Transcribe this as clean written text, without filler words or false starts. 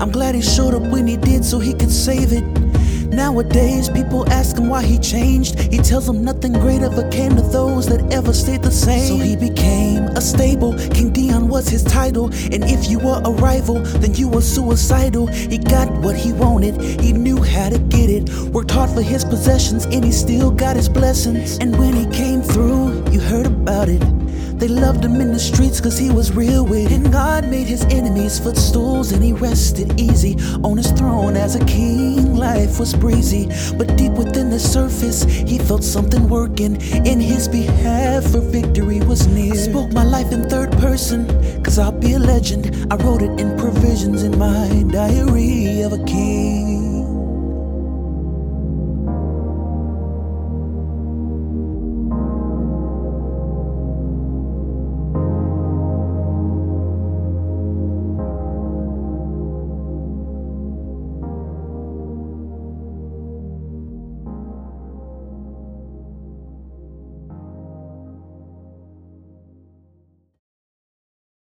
I'm glad he showed up when he did so he could save it. Nowadays, people ask him why he changed. He tells them nothing great ever came to those that ever stayed the same. So he became a stable. King Dion was his title. And if you were a rival, then you were suicidal. He got what he wanted. He knew how to get it. Worked hard for his possessions, and he still got his blessings. And when he came through, you heard about it. They loved him in the streets cause he was real with it. And God made his enemies footstools, and he rested easy on his throne as a king. Life was breezy, but deep within the surface he felt something working in his behalf, for victory was near. I spoke my life in third person cause I'll be a legend. I wrote it in provisions in my diary of a king.